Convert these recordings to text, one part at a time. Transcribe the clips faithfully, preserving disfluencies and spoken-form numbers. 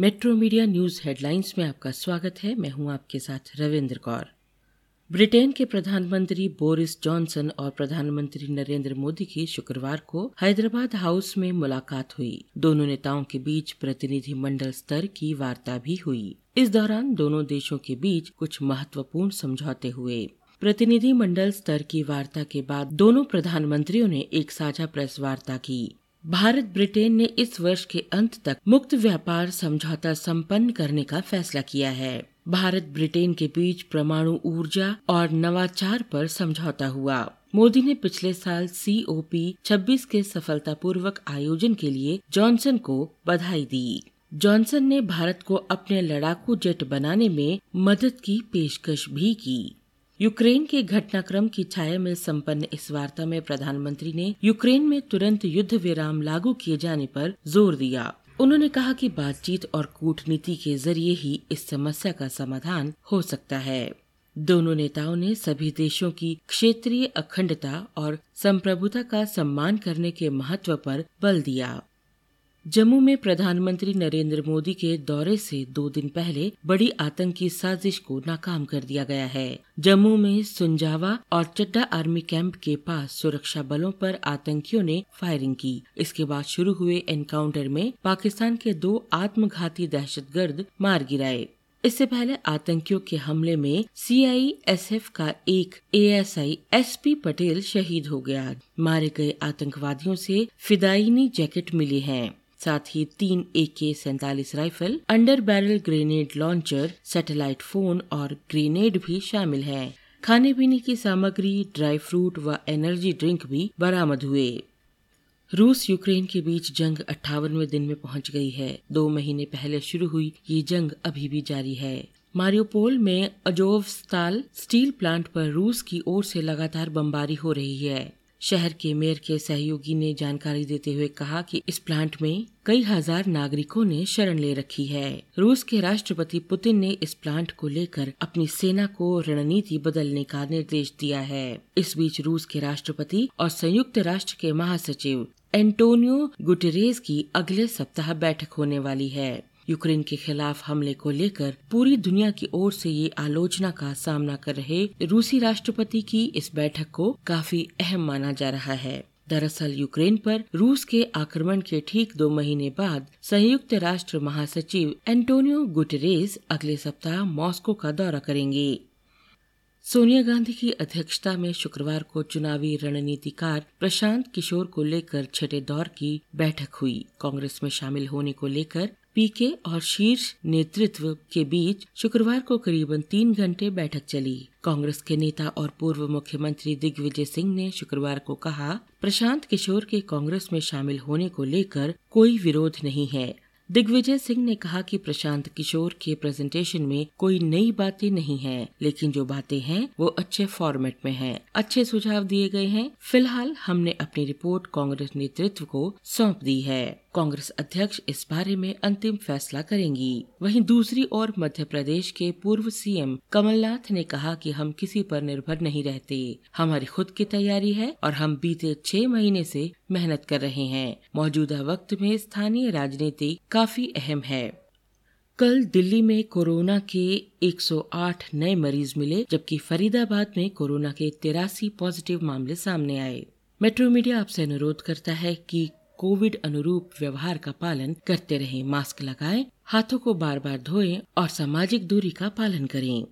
Metro media news headlines में आपका स्वागत है। मैं हूं आपके साथ रविंद्र कौर। ब्रिटेन के प्रधानमंत्री बोरिस जॉनसन और प्रधानमंत्री नरेंद्र मोदी की शुक्रवार को हैदराबाद हाउस में मुलाकात हुई। दोनों नेताओं के बीच प्रतिनिधि मंडल स्तर की वार्ता भी हुई। इस दौरान दोनों देशों के बीच कुछ महत्वपूर्ण समझौते हुए। प्रतिनिधि मंडल स्तर की वार्ता के बाद दोनों प्रधानमंत्रियों ने एक साझा प्रेस वार्ता की। भारत ब्रिटेन ने इस वर्ष के अंत तक मुक्त व्यापार समझौता संपन्न करने का फैसला किया है। भारत ब्रिटेन के बीच परमाणु ऊर्जा और नवाचार पर समझौता हुआ। मोदी ने पिछले साल सी ओ पी छब्बीस के सफलतापूर्वक आयोजन के लिए जॉनसन को बधाई दी। जॉनसन ने भारत को अपने लड़ाकू जेट बनाने में मदद की पेशकश भी की। यूक्रेन के घटनाक्रम की छाया में संपन्न इस वार्ता में प्रधानमंत्री ने यूक्रेन में तुरंत युद्ध विराम लागू किए जाने पर जोर दिया। उन्होंने कहा कि बातचीत और कूटनीति के जरिए ही इस समस्या का समाधान हो सकता है। दोनों नेताओं ने सभी देशों की क्षेत्रीय अखंडता और संप्रभुता का सम्मान करने के महत्व पर बल दिया। जम्मू में प्रधानमंत्री नरेंद्र मोदी के दौरे से दो दिन पहले बड़ी आतंकी साजिश को नाकाम कर दिया गया है। जम्मू में सुंजावा और चट्टा आर्मी कैंप के पास सुरक्षा बलों पर आतंकियों ने फायरिंग की। इसके बाद शुरू हुए एनकाउंटर में पाकिस्तान के दो आत्मघाती दहशतगर्द मार गिराए। इससे पहले आतंकियों के हमले में सी आई एस एफ का एक A S I S P Patel शहीद हो गया। मारे गए आतंकवादियों से फिदायीनी जैकेट मिली है। साथ ही तीन ए के सैंतालीस rifle, under barrel grenade launcher, satellite phone और ग्रेनेड भी शामिल हैं। खाने पीने की सामग्री, ड्राई फ्रूट व एनर्जी ड्रिंक भी बरामद हुए। रूस यूक्रेन के बीच जंग अट्ठावनवे दिन में पहुंच गई है। दो महीने पहले शुरू हुई ये जंग अभी भी जारी है। मारियोपोल में अजोवस्ताल स्टील प्लांट पर रूस की ओर से लगातार बमबारी हो रही है। शहर के मेयर के सहयोगी ने जानकारी देते हुए कहा कि इस प्लांट में कई हजार नागरिकों ने शरण ले रखी है। रूस के राष्ट्रपति पुतिन ने इस प्लांट को लेकर अपनी सेना को रणनीति बदलने का निर्देश दिया है। इस बीच रूस के राष्ट्रपति और संयुक्त राष्ट्र के महासचिव एंटोनियो गुटेरेस की अगले सप्ताह बैठक होने वाली है। यूक्रेन के खिलाफ हमले को लेकर पूरी दुनिया की ओर से ये आलोचना का सामना कर रहे रूसी राष्ट्रपति की इस बैठक को काफी अहम माना जा रहा है। दरअसल यूक्रेन पर रूस के आक्रमण के ठीक दो महीने बाद संयुक्त राष्ट्र महासचिव एंटोनियो गुटेरेस अगले सप्ताह मॉस्को का दौरा करेंगे। सोनिया गांधी की अध्यक्षता में शुक्रवार को चुनावी रणनीतिकार प्रशांत किशोर को लेकर छठे दौर की बैठक हुई। कांग्रेस में शामिल होने को लेकर पीके और शीर्ष नेतृत्व के बीच शुक्रवार को करीबन तीन घंटे बैठक चली। कांग्रेस के नेता और पूर्व मुख्यमंत्री दिग्विजय सिंह ने शुक्रवार को कहा, प्रशांत किशोर के कांग्रेस में शामिल होने को लेकर कोई विरोध नहीं है। दिग्विजय सिंह ने कहा कि प्रशांत किशोर के प्रेजेंटेशन में कोई नई बातें नहीं हैं, लेकिन जो बातें हैं वो अच्छे फॉर्मेट में हैं, अच्छे सुझाव दिए गए हैं। फिलहाल हमने अपनी रिपोर्ट कांग्रेस नेतृत्व को सौंप दी है। कांग्रेस अध्यक्ष इस बारे में अंतिम फैसला करेंगी। वहीं दूसरी ओर मध्य प्रदेश के पूर्व सी एम कमलनाथ ने कहा कि हम किसी पर निर्भर नहीं रहते, हमारी खुद की तैयारी है और हम बीते छह महीने से मेहनत कर रहे हैं। मौजूदा वक्त में स्थानीय राजनीति काफी अहम है। कल दिल्ली में कोरोना के एक सौ आठ नए मरीज मिले, जबकि फरीदाबाद में कोरोना के तिरासी पॉजिटिव मामले सामने आए। मेट्रो मीडिया आपसे अनुरोध करता है कि कोविड अनुरूप व्यवहार का पालन करते रहें, मास्क लगाएं, हाथों को बार बार धोएं और सामाजिक दूरी का पालन करें।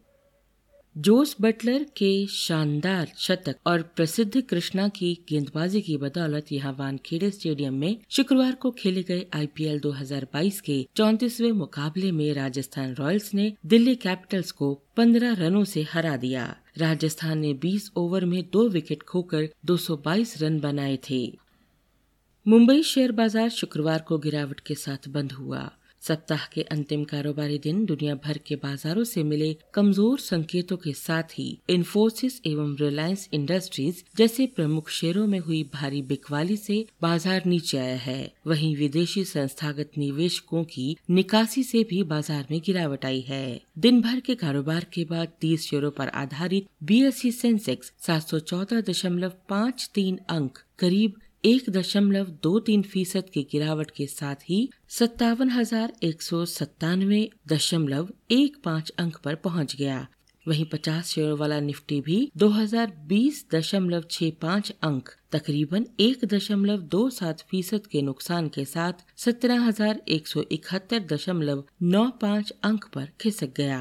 जोस बटलर के शानदार शतक और प्रसिद्ध कृष्णा की गेंदबाजी की बदौलत यहाँ वानखेड़े स्टेडियम में शुक्रवार को खेले गए आई पी एल दो हज़ार बाईस के चौंतीसवें मुकाबले में राजस्थान रॉयल्स ने दिल्ली कैपिटल्स को पंद्रह रनों से हरा दिया। राजस्थान ने बीस ओवर में दो विकेट खोकर दो सौ बाईस रन बनाए थे। मुंबई शेयर बाजार शुक्रवार को गिरावट के साथ बंद हुआ। सप्ताह के अंतिम कारोबारी दिन दुनिया भर के बाजारों से मिले कमजोर संकेतों के साथ ही इन्फोसिस एवं रिलायंस इंडस्ट्रीज जैसे प्रमुख शेयरों में हुई भारी बिकवाली से बाजार नीचे आया है। वहीं विदेशी संस्थागत निवेशकों की निकासी से भी बाजार में गिरावट आई है। दिन भर के कारोबार के बाद तीस शेयरों पर आधारित बी एस ई सेंसेक्स सात सौ चौदह दशमलव पाँच तीन अंक करीब एक दशमलव दो तीन फीसद की गिरावट के साथ ही सत्तावन हजार एक सौ सत्तानवे दशमलव एक पाँच अंक पर पहुंच गया। वहीं पचास शेयर वाला निफ्टी भी दो हजार बीस दशमलव छह पाँच अंक तकरीबन एक दशमलव दो सात फीसद के नुकसान के साथ सत्रह हजार एक सौ इकहत्तर दशमलव नौ पाँच अंक पर खिसक गया।